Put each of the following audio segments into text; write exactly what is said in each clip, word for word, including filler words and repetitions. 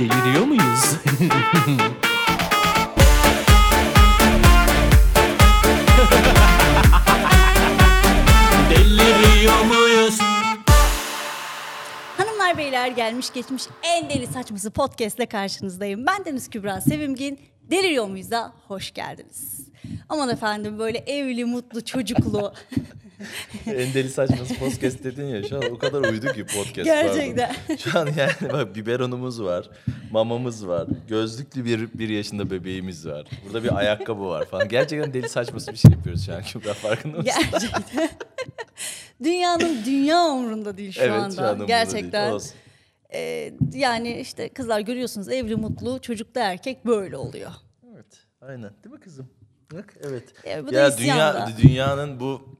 Deliriyor muyuz? Deliriyor muyuz? Hanımlar beyler, gelmiş geçmiş en deli saçması podcast'le karşınızdayım. Ben Deniz Kübra Sevimgin. Deliriyor muyuz da hoş geldiniz. Aman efendim, böyle evli, mutlu, çocuklu. En deli saçması podcast dedin ya, şu an o kadar uydu ki podcast. Gerçekten. Pardon. Şu an yani bak, biberonumuz var, mamamız var, gözlüklü bir, bir yaşında bebeğimiz var. Burada bir ayakkabı var falan. Gerçekten deli saçması bir şey yapıyoruz şu an. Kübra, farkında mısın? Gerçekten. Dünyanın dünya umrunda değil şu evet, anda. Evet, şu an umrunda gerçekten. Değil. Ee, yani işte kızlar görüyorsunuz, evli, mutlu, çocuklu erkek böyle oluyor. Evet, aynen. Değil mi kızım? Bak, evet. Ya, bu ya dünya, dünyanın bu...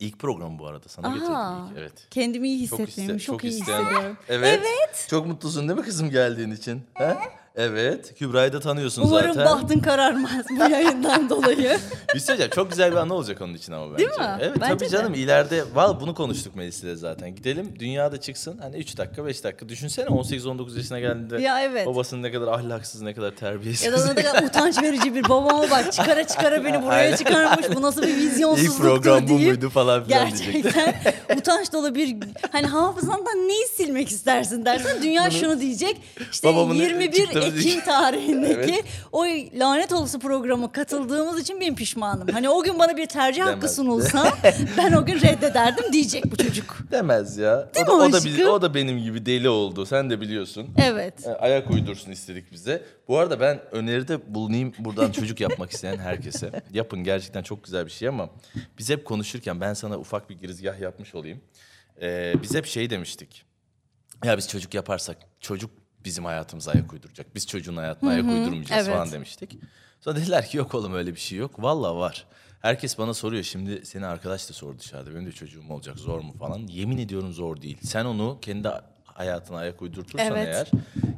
İlk program bu arada sana. Aha, getirdim ilk. Evet. Kendimi iyi hissettim. Çok, çok iyi hissediyorum. Evet. Evet. Çok mutlusun değil mi kızım geldiğin için? Ha? Evet. Kübra'yı da tanıyorsun. Umarım zaten. Umarım bahtın kararmaz bu yayından dolayı. Bir söyleyeceğim. Çok güzel bir anı olacak onun için ama bence. Değil mi? Evet bence tabii de. Canım ileride. Vallahi bunu konuştuk Melis'le zaten. Gidelim dünyada çıksın. Hani üç dakika beş dakika. Düşünsene on sekiz on dokuz yaşına geldiğinde. Ya evet. Babasının ne kadar ahlaksız, ne kadar terbiyesiz. Ya da ne kadar utanç verici bir babama bak. Çıkara çıkara beni buraya aynen, çıkarmış. Aynen. Bu nasıl bir vizyonsuzluktur diye. İlk program bu muydu falan filan diyecektim. Gerçekten utanç dolu bir... Hani hafızandan neyi silmek istersin dersen dünya şunu diyecek. İşte babamın yirmi bir... Ekim tarihindeki evet. O lanet olası programa katıldığımız için ben pişmanım. Hani o gün bana bir tercih demez hakkı sunulsa ben o gün reddederdim diyecek bu çocuk. Demez ya. Değil o, da, o, da biz, o da benim gibi deli oldu. Sen de biliyorsun. Evet. Ayak uydursun istedik bize. Bu arada ben öneride bulunayım buradan çocuk yapmak isteyen herkese. Yapın, gerçekten çok güzel bir şey ama biz hep konuşurken ben sana ufak bir girizgah yapmış olayım. Ee, biz hep şey demiştik. Ya biz çocuk yaparsak çocuk bizim hayatımıza ayak uyduracak. Biz çocuğun hayatına ayak uydurmayacağız evet. falan demiştik. Sonra dediler ki yok oğlum öyle bir şey yok. Vallahi var. Herkes bana soruyor. Şimdi seni arkadaş da sordu dışarıda. Benim de çocuğum olacak, zor mu falan. Yemin ediyorum zor değil. Sen onu kendi hayatına ayak uydurtursan evet. eğer...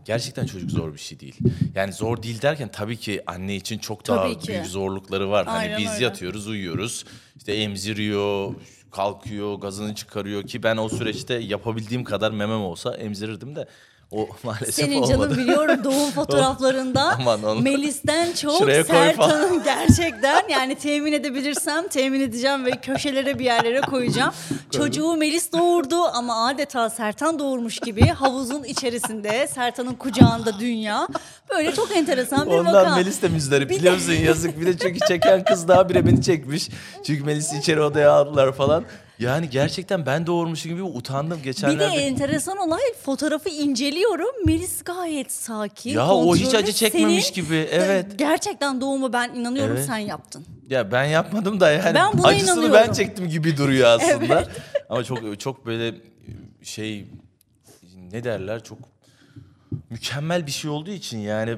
Gerçekten çocuk zor bir şey değil. Yani zor değil derken tabii ki anne için çok daha büyük zorlukları var. Aynen, hani biz öyle yatıyoruz, uyuyoruz. İşte emziriyor... Kalkıyor, gazını çıkarıyor ki ben o süreçte yapabildiğim kadar memem olsa emzirirdim de o maalesef senin olmadı. Senin canım biliyorum doğum fotoğraflarında Melis'ten çok Sertan'ın gerçekten yani temin edebilirsem temin edeceğim ve köşelere bir yerlere koyacağım. Çocuğu Melis doğurdu ama adeta Sertan doğurmuş gibi havuzun içerisinde Sertan'ın kucağında dünya. Böyle çok enteresan bir ondan vaka. Ondan Melis de müzdarip biliyorsun yazık. Bir de çünkü çeken kız daha bire beni çekmiş. Çünkü Melis'i içeri odaya aldılar falan. Yani gerçekten ben doğurmuşum gibi utandım geçenlerde. Bir de enteresan olay, fotoğrafı inceliyorum. Melis gayet sakin. Ya o hiç acı çekmemiş senin, gibi. Evet. Gerçekten doğumu ben inanıyorum evet. sen yaptın. Ya ben yapmadım da yani. Ben buna acısını inanıyorum. Ben çektim gibi duruyor aslında. Evet. Ama çok çok böyle şey ne derler çok mükemmel bir şey olduğu için yani.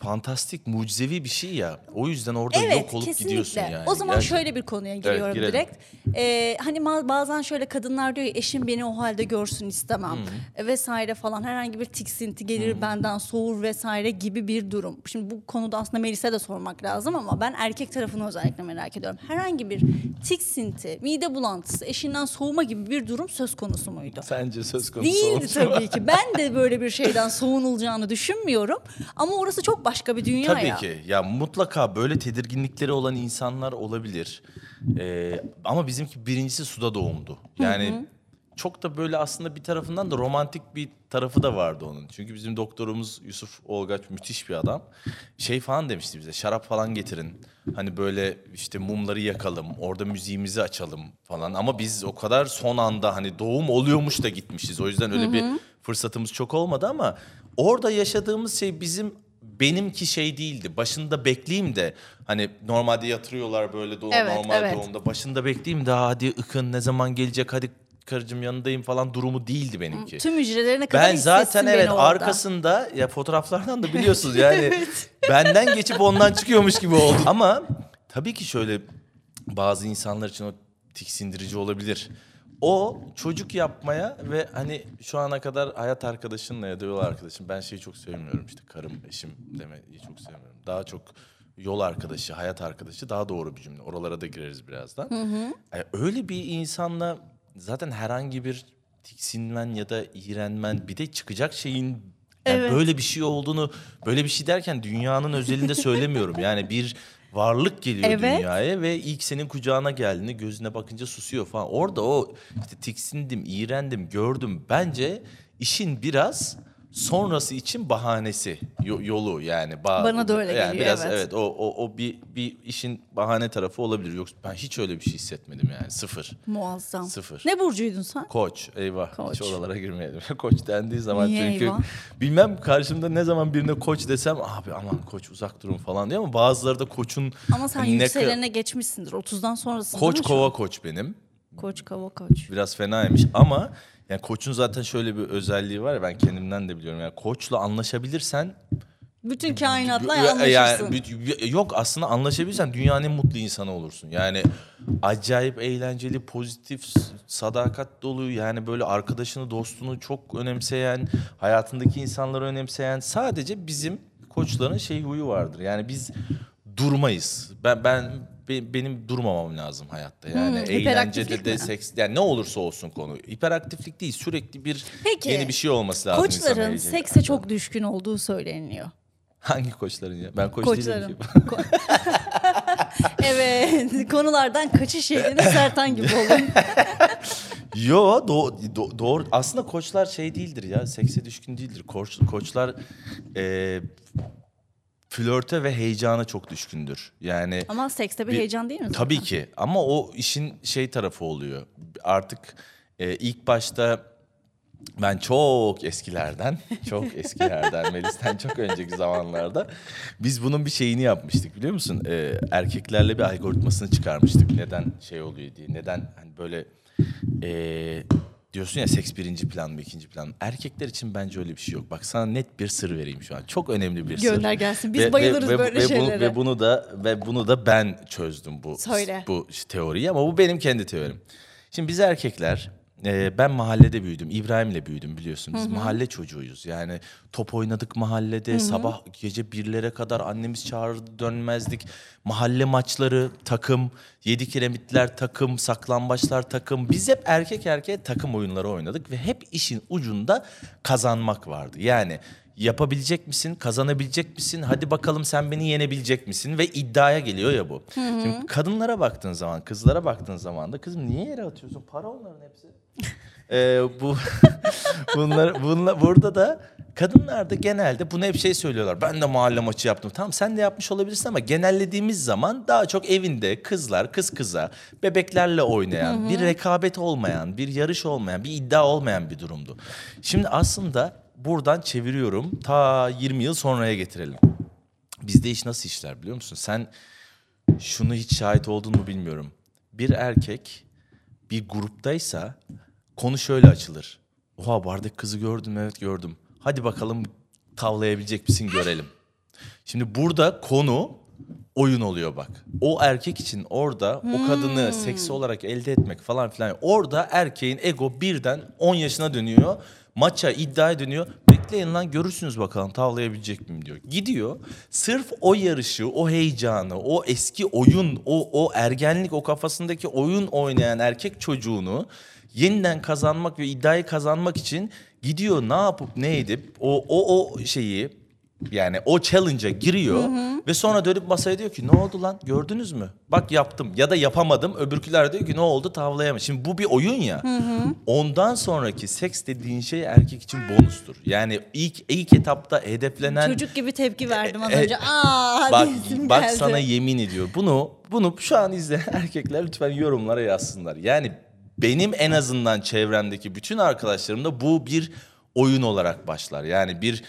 Fantastik, mucizevi bir şey ya. O yüzden orada evet, yok olup kesinlikle gidiyorsun yani. O zaman gerçekten şöyle bir konuya giriyorum evet, direkt. Ee, hani bazen şöyle kadınlar diyor ya, eşim beni o halde görsün istemem hmm. vesaire falan. Herhangi bir tiksinti gelir hmm. benden soğur vesaire gibi bir durum. Şimdi bu konuda aslında Melis'e de sormak lazım ama ben erkek tarafını özellikle merak ediyorum. Herhangi bir tiksinti, mide bulantısı, eşinden soğuma gibi bir durum söz konusu muydu? Sence söz konusu değildi olmuş tabii mu? Ki. Ben de böyle bir şeyden soğunulacağını düşünmüyorum. Ama orası çok başka. Başka bir dünya tabii ya. Tabii ki. Ya mutlaka böyle tedirginlikleri olan insanlar olabilir. Ee, ama bizimki birincisi suda doğumdu. Yani hı hı. çok da böyle aslında bir tarafından da romantik bir tarafı da vardı onun. Çünkü bizim doktorumuz Yusuf Olgaç müthiş bir adam. Şey falan demişti bize, şarap falan getirin. Hani böyle işte mumları yakalım, orada müziğimizi açalım falan. Ama biz o kadar son anda hani doğum oluyormuş da gitmişiz. O yüzden öyle hı hı. bir fırsatımız çok olmadı ama orada yaşadığımız şey bizim... Benimki şey değildi. Başında bekleyeyim de hani normalde yatırıyorlar böyle doğum, evet, normal evet. doğumda. Başında bekleyeyim de hadi ıkın ne zaman gelecek hadi karıcığım yanındayım falan durumu değildi benimki. Tüm hücrelerine kadar hissetsin beni orada. Ben zaten evet arkasında ya fotoğraflardan da biliyorsunuz yani evet. benden geçip ondan çıkıyormuş gibi oldu. Ama tabii ki şöyle bazı insanlar için o tiksindirici olabilir. O çocuk yapmaya ve hani şu ana kadar hayat arkadaşınla ya da yol arkadaşın ben şeyi çok sevmiyorum işte karım eşim demeyi çok sevmiyorum. Daha çok yol arkadaşı, hayat arkadaşı daha doğru bir cümle. Oralara da gireriz birazdan. Hı hı. Yani öyle bir insanla zaten herhangi bir tiksinmen ya da iğrenmen bir de çıkacak şeyin Yani evet. Böyle bir şey olduğunu, böyle bir şey derken dünyanın özelinde söylemiyorum. Yani bir varlık geliyor evet. dünyaya ve ilk senin kucağına geldiğini gözüne bakınca susuyor falan. Orada o işte tiksindim, iğrendim, gördüm. Bence işin biraz sonrası için bahanesi yolu yani. Ba- Bana da öyle yani geliyor biraz, evet. Evet, o, o, o bir, bir işin bahane tarafı olabilir. Yoksa ben hiç öyle bir şey hissetmedim yani, sıfır. Muazzam. Sıfır. Ne burcuydun sen? Koç, eyvah. Koç. Hiç oralara girmeyelim. Koç dendiği zaman niye çünkü eyvah? Bilmem karşımda ne zaman birine koç desem abi aman koç uzak durun falan diye ama bazıları da koçun... Ama sen yükselene geçmişsindir, otuzdan sonrasında. Koç kova koç benim. Koç kova koç. Biraz fenaymış ama... Yani koçun zaten şöyle bir özelliği var ya, ben kendimden de biliyorum. Yani koçla anlaşabilirsen... Bütün kainatla anlaşırsın. Yani, yok aslında anlaşabilirsen dünyanın en mutlu insanı olursun. Yani acayip eğlenceli, pozitif, sadakat dolu. Yani böyle arkadaşını, dostunu çok önemseyen, hayatındaki insanları önemseyen. Sadece bizim koçların şey huyu vardır. Yani biz durmayız. Ben... ben benim durmamam lazım hayatta. Yani hmm, eğlencede de mi? Seks yani ne olursa olsun konu. Hiperaktiflik değil, sürekli bir peki, yeni bir şey olması lazım. Koçların sekse çok düşkün olduğu söyleniyor. Hangi koçların ya? Ben koç değilim. Evet, konulardan kaçış şeklinde Sertan gibi olun. Yo doğru do, do, aslında koçlar şey değildir ya, sekse düşkün değildir. Koç, koçlar eee flörte ve heyecana çok düşkündür. Yani ama sekste bir, bir heyecan değil mi? Tabii zaten? Ki. Ama o işin şey tarafı oluyor. Artık e, ilk başta ben çok eskilerden, çok eskilerden, Melis'ten çok önceki zamanlarda biz bunun bir şeyini yapmıştık biliyor musun? E, erkeklerle bir algoritmasını çıkarmıştık. Neden şey oluyor diye. Neden hani böyle e, diyorsun ya seks birinci plan mı ikinci plan mı? Erkekler için bence öyle bir şey yok. Bak sana net bir sır vereyim şu an. Çok önemli bir sır. Gönder gelsin. Biz ve, bayılırız ve, böyle ve şeylere. Bunu, ve bunu da ve bunu da ben çözdüm bu Söyle. bu teoriyi ama bu benim kendi teorim. Şimdi biz erkekler e, ben mahallede büyüdüm. İbrahim'le büyüdüm biliyorsun. Biz Hı-hı. mahalle çocuğuyuz. Yani top oynadık mahallede. Hı-hı. Sabah gece birlere kadar annemiz çağırırdı dönmezdik. Mahalle maçları takım, yedi kiremitler takım, saklambaçlar takım. Biz hep erkek erkeğe takım oyunları oynadık ve hep işin ucunda kazanmak vardı. Yani yapabilecek misin, kazanabilecek misin, hadi bakalım sen beni yenebilecek misin ve iddiaya geliyor ya bu. Hı hı. Şimdi kadınlara baktığın zaman, kızlara baktığın zaman da kızım niye yere atıyorsun? Para onların hepsi. ee, bu bunlar, bunlar, burada da kadınlar da genelde bunu hep şey söylüyorlar. Ben de mahalle maçı yaptım. Tamam sen de yapmış olabilirsin ama genellediğimiz zaman daha çok evinde kızlar, kız kıza, bebeklerle oynayan, hı hı. bir rekabet olmayan, bir yarış olmayan, bir iddia olmayan bir durumdu. Şimdi aslında buradan çeviriyorum. Ta yirmi yıl sonraya getirelim. Bizde iş nasıl işler biliyor musun? Sen şunu hiç şahit oldun mu bilmiyorum. Bir erkek bir gruptaysa konu şöyle açılır. Oha bardaki kızı gördüm, evet gördüm. Hadi bakalım tavlayabilecek misin görelim. Şimdi burada konu oyun oluyor bak. O erkek için orada hmm. o kadını seksi olarak elde etmek falan filan. Orada erkeğin ego birden on yaşına dönüyor. Maça iddiaya dönüyor. Bekleyin lan görürsünüz bakalım tavlayabilecek miyim diyor. Gidiyor. Sırf o yarışı, o heyecanı, o eski oyun, o o ergenlik, o kafasındaki oyun oynayan erkek çocuğunu yeniden kazanmak ve iddiayı kazanmak için gidiyor ne yapıp ne edip o o o şeyi yani o challenge'a giriyor hı hı. ve sonra dönüp masaya diyor ki ne oldu lan gördünüz mü? Bak yaptım ya da yapamadım. Öbürküler diyor ki ne oldu tavlayamadım. Şimdi bu bir oyun ya. Hı hı. Ondan sonraki seks dediğin şey erkek için bonustur. Yani ilk ilk etapta hedeflenen... Çocuk gibi tepki verdim az önce. Aa, bak bak sana yemin ediyor. Bunu bunu şu an izleyen erkekler lütfen yorumlara yazsınlar. Yani benim en azından çevremdeki bütün arkadaşlarımda bu bir oyun olarak başlar. Yani bir...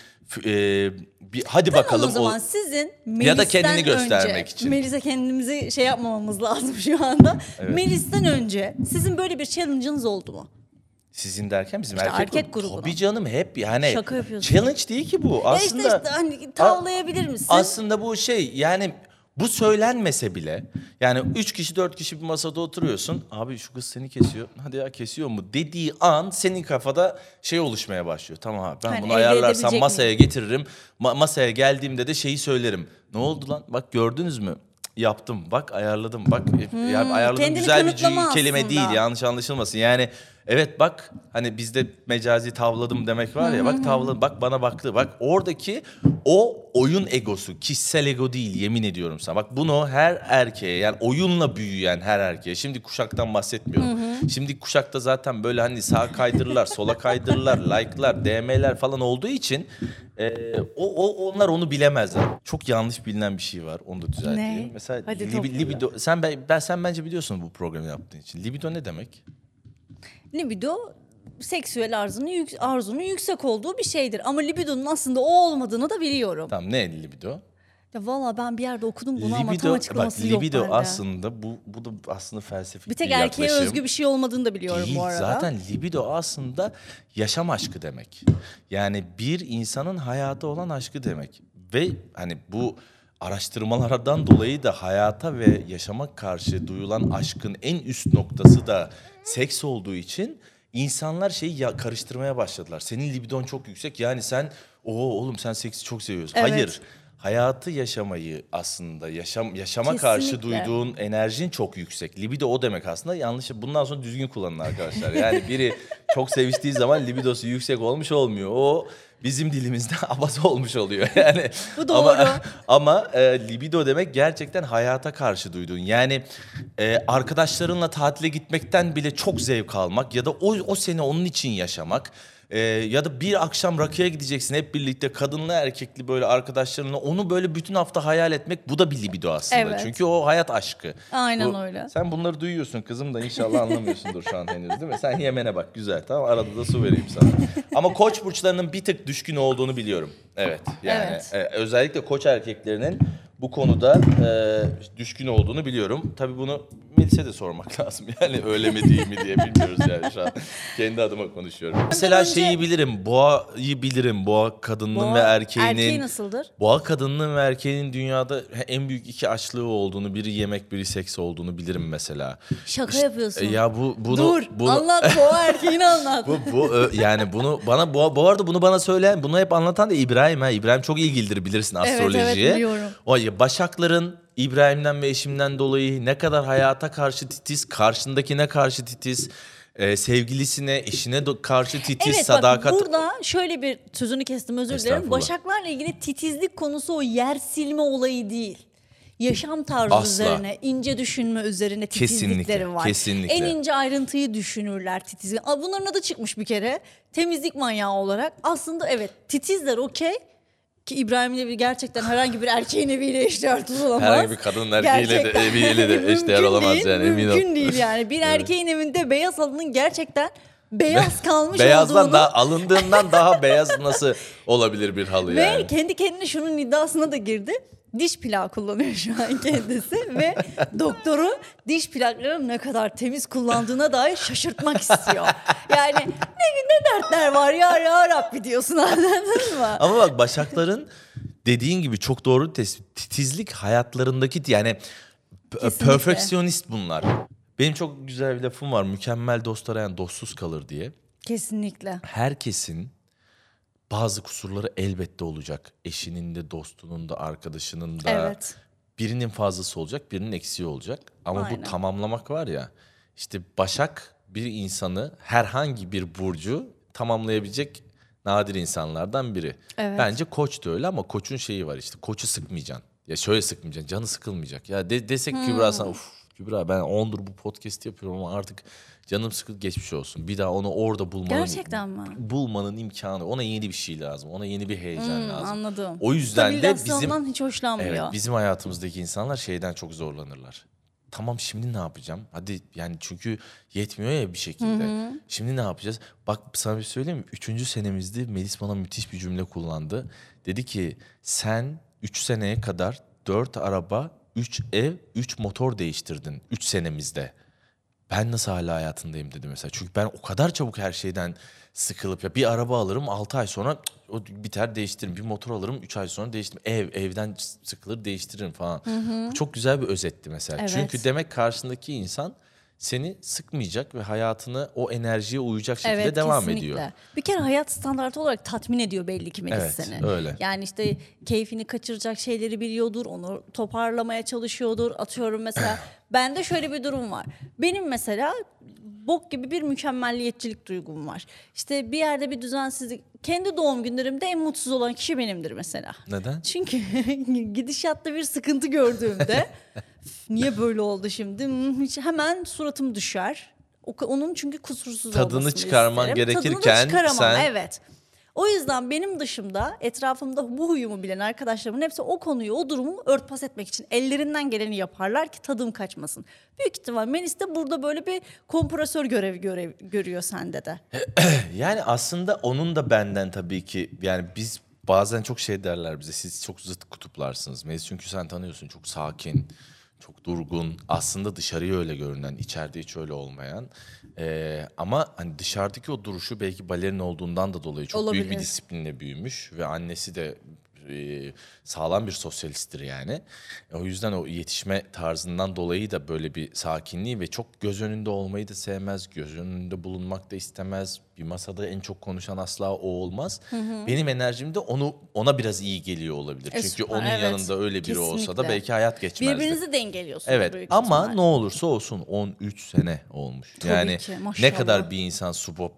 E, bir, hadi tamam bakalım o zaman o, sizin Melis'ten ya da kendini göstermek önce, için. Melis'e kendimizi şey yapmamamız lazım şu anda. Evet. Melis'ten önce sizin böyle bir challenge'ınız oldu mu? Sizin derken bizim işte erkek, erkek grubu. Tabii canım hep yani şaka yapıyorsun. Challenge değil ki bu. Aslında işte işte hani tavlayabilir misin? Aslında bu şey yani bu söylenmese bile yani üç kişi dört kişi bir masada oturuyorsun. Abi şu kız seni kesiyor. Hadi ya kesiyor mu dediği an senin kafada şey oluşmaya başlıyor. Tamam abi ben yani bunu ayarlarsam masaya mi? Getiririm. Ma- masaya geldiğimde de şeyi söylerim. Ne oldu lan? Bak gördünüz mü? Yaptım. Bak ayarladım. Bak hmm, yani ayarladım güzel bir kelime aslında. Değil yanlış anlaşılmasın. Yani Evet bak hani bizde mecazi tavladım demek var ya, bak tavladım, bak bana baktı, bak oradaki o oyun egosu, kişisel ego değil, yemin ediyorum sana. Bak bunu her erkeğe, yani oyunla büyüyen her erkeğe, şimdi kuşaktan bahsetmiyorum. Hı hı. Şimdi kuşakta zaten böyle hani sağa kaydırırlar, sola kaydırırlar, like'lar, D M'ler falan olduğu için e, o, o onlar onu bilemezler. Çok yanlış bilinen bir şey var, onu da düzelteyim. Mesela libi, libido, sen ben sen bence biliyorsun bu programı yaptığın için. Libido ne demek? Libido seksüel arzunun, yük, arzunun yüksek olduğu bir şeydir. Ama libidonun aslında o olmadığını da biliyorum. Tamam, ne libido? Ya valla ben bir yerde okudum bunu libido, ama tam açıklaması bak, yok bende. Libido aslında bu, bu da aslında felsefik bir yaklaşım. Bir tek erkeğe yaklaşım. Özgü bir şey olmadığını da biliyorum değil, bu arada. Zaten libido aslında yaşam aşkı demek. Yani bir insanın hayata olan aşkı demek. Ve hani bu... Araştırmalardan dolayı da hayata ve yaşama karşı duyulan aşkın en üst noktası da seks olduğu için insanlar şeyi ya karıştırmaya başladılar. Senin libidon çok yüksek, yani sen o oğlum sen seksi çok seviyorsun. Evet. Hayır. Hayatı yaşamayı aslında yaşam yaşama kesinlikle karşı duyduğun enerjin çok yüksek. Libido o demek aslında. Yanlış. Bundan sonra düzgün kullanın arkadaşlar. Yani biri çok seviştiği zaman libidosu yüksek olmuş olmuyor. O bizim dilimizde abaz olmuş oluyor. Yani bu doğru. Ama, ama e, libido demek gerçekten hayata karşı duyduğun. Yani e, arkadaşlarınla tatile gitmekten bile çok zevk almak ya da o o seni onun için yaşamak. Ee, ya da bir akşam rakıya gideceksin hep birlikte, kadınla erkekli böyle arkadaşlarınla, onu böyle bütün hafta hayal etmek, bu da bir libido aslında. Evet. Çünkü o hayat aşkı. Aynen bu, öyle. Sen bunları duyuyorsun kızım da inşallah anlamıyorsundur şu an henüz, değil mi? Sen Yemen'e bak, güzel, tamam, arada da su vereyim sana. Ama koç burçlarının bir tık düşkün olduğunu biliyorum. Evet yani evet. E, özellikle koç erkeklerinin bu konuda e, düşkün olduğunu biliyorum. Tabii bunu Melis'e de sormak lazım. Yani öyle mi değil mi diye bilmiyoruz yani şu an. Kendi adıma konuşuyorum. Mesela önce... şeyi bilirim. Boğa'yı bilirim. Boğa kadının Boğa, ve erkeğinin. Erkeği nasıldır? Boğa kadının ve erkeğinin dünyada en büyük iki açlığı olduğunu, biri yemek biri seks olduğunu bilirim mesela. Şaka işte, yapıyorsun. Ya bu bunu Dur, bunu... anlat Boğa erkeğini anlat. bu bu yani bunu bana Boğa bu arada bunu bana söyleyen, bunu hep anlatan da İbrahim ha. İbrahim çok ilgilidir bilirsin astrolojiye. Evet evet biliyorum. O Başakların İbrahim'den ve eşimden dolayı ne kadar hayata karşı titiz, karşındakine karşı titiz, e, sevgilisine, eşine karşı titiz, evet, sadakat... Evet bak burada şöyle bir sözünü kestim, özür dilerim. Başaklarla ilgili titizlik konusu o yer silme olayı değil. Yaşam tarzı Asla. üzerine, ince düşünme üzerine titizlikleri kesinlikle, var. Kesinlikle. En ince ayrıntıyı düşünürler titizlik. Bunların adı çıkmış bir kere temizlik manyağı olarak. Aslında evet titizler okey. Ki İbrahim'in evi gerçekten herhangi bir erkeğin eviyle eşdeğer olamaz. Herhangi bir kadının erkeğiyle gerçekten de eviyle de eşdeğer olamaz değil, yani emin ol. Mümkün değil yani. Bir erkeğin evet. evinde beyaz halının gerçekten beyaz kalmış Beyazdan olduğunu. Beyazdan alındığından daha beyaz nasıl olabilir bir halı yani. Ve kendi kendine şunun iddiasına da girdi. Diş plağı kullanıyor şu an kendisi ve doktoru diş plaklarının ne kadar temiz kullandığına dair şaşırtmak istiyor. Yani ne, ne dertler var ya ya Rabbi diyorsun, anladın mı? Ama bak Başakların dediğin gibi çok doğru tespit. Titizlik hayatlarındaki yani kesinlikle. Perfeksiyonist bunlar. Benim çok güzel bir lafım var. Mükemmel dost arayan dostsuz kalır diye. Kesinlikle. Herkesin bazı kusurları elbette olacak. Eşinin de, dostunun da, arkadaşının da. Evet. Birinin fazlası olacak, birinin eksiği olacak. Ama aynen. Bu tamamlamak var ya. İşte Başak bir insanı, herhangi bir burcu tamamlayabilecek nadir insanlardan biri. Evet. Bence Koç da öyle ama Koç'un şeyi var işte. Koç'u sıkmayacaksın. Ya şöyle sıkmayacaksın, canı sıkılmayacak. Ya de, desek hmm. Kübra sana uf. Kübra ben ondur bu podcast yapıyorum ama artık canım sıkıldı, geçmiş olsun. Bir daha onu orada bulmanın, gerçekten mi? Bulmanın imkanı. Ona yeni bir şey lazım. Ona yeni bir heyecan hmm, lazım. Anladım. O yüzden de bizim hiç hoşlanmıyor. Evet, bizim hayatımızdaki insanlar şeyden çok zorlanırlar. Tamam şimdi ne yapacağım? Hadi yani çünkü yetmiyor ya bir şekilde. Hı hı. Şimdi ne yapacağız? Bak sana bir söyleyeyim mi? Üçüncü senemizde Melis bana müthiş bir cümle kullandı. Dedi ki sen üç seneye kadar dört araba, üç ev, üç motor değiştirdin üç senemizde. Ben nasıl hala hayatındayım dedi mesela. Çünkü ben o kadar çabuk her şeyden sıkılıp ya bir araba alırım altı ay sonra o biter değiştiririm. Bir motor alırım üç ay sonra değiştiririm. Ev evden sıkılır değiştiririm falan. Hı hı. Bu çok güzel bir özetti mesela. Evet. Çünkü demek karşındaki insan seni sıkmayacak ve hayatını o enerjiye uyacak şekilde evet, devam kesinlikle. ediyor. Bir kere hayat standartı olarak tatmin ediyor belli ki Melis evet, seni. Öyle. Yani işte keyfini kaçıracak şeyleri biliyordur, onu toparlamaya çalışıyordur. Atıyorum mesela bende şöyle bir durum var. Benim mesela bok gibi bir mükemmelliyetçilik duygum var. İşte bir yerde bir düzensizlik. Kendi doğum günlerimde en mutsuz olan kişi benimdir mesela. Neden? Çünkü gidişatta bir sıkıntı gördüğümde niye böyle oldu şimdi? Hemen suratım düşer. Onun çünkü kusursuz tadını olmasını çıkarman isterim. Gerekirken tadını sen... Evet. O yüzden benim dışımda etrafımda bu huyumu bilen arkadaşlarımın hepsi o konuyu, o durumu örtbas etmek için ellerinden geleni yaparlar ki tadım kaçmasın. Büyük ihtimal Melis de burada böyle bir kompresör görevi görev, görüyor sende de. Yani aslında onun da benden tabii ki, yani biz bazen çok şey derler bize, siz çok zıt kutuplarsınız Melis, çünkü sen tanıyorsun, çok sakin, çok durgun, aslında dışarıya öyle görünen, içeride hiç öyle olmayan. Ee, ama hani dışarıdaki o duruşu belki balerin olduğundan da dolayı çok olabilir. Büyük bir disiplinle büyümüş ve annesi de e, sağlam bir sosyalisttir yani. O yüzden o yetişme tarzından dolayı da böyle bir sakinliği ve çok göz önünde olmayı da sevmez, göz önünde bulunmak da istemez. Bir masada en çok konuşan asla o olmaz. Hı hı. Benim enerjimde onu ona biraz iyi geliyor olabilir. E, Çünkü süper, onun evet. yanında öyle biri kesinlikle. Olsa da belki hayat geçmezdi. Birbirinizi dengeliyorsunuz. Evet ama ihtimalle. Ne olursa olsun on üç sene olmuş. Tabii yani ki, ne kadar bir insan subop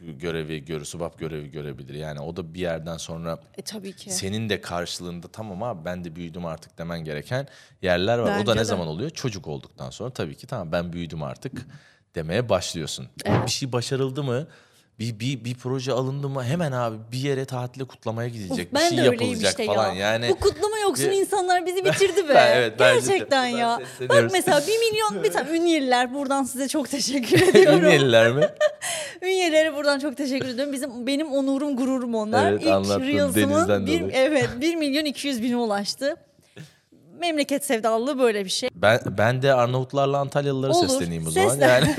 görevi görür, subop görevi görebilir. Yani o da bir yerden sonra e, tabii ki. Senin de karşılığında tamam abi ben de büyüdüm artık demen gereken yerler var. Bence o da ne de. Zaman oluyor? Çocuk olduktan sonra tabii ki tamam ben büyüdüm artık demeye başlıyorsun. Evet. Bir şey başarıldı mı? Bir, bir, bir proje alındı mı hemen abi bir yere tatile kutlamaya gidecek, of, bir şey yapılacak işte falan ya. Yani. Bu kutlama yoksun insanlar bizi bitirdi be. Ben, evet, gerçekten ben, ya. Ben bak mesela bir milyon bir tane Ünyeliler buradan size çok teşekkür ediyorum. Ünyeliler mi? Ünyelilere buradan çok teşekkür ediyorum. Bizim benim onurum gururum onlar. Evet, İlk Reels'ımın bir, evet, bir milyon iki yüz bine ulaştı. Memleket sevdalı böyle bir şey. Ben ben de Arnavutlarla Antalyalılara olur, sesleneyim o zaman. Seslen. Yani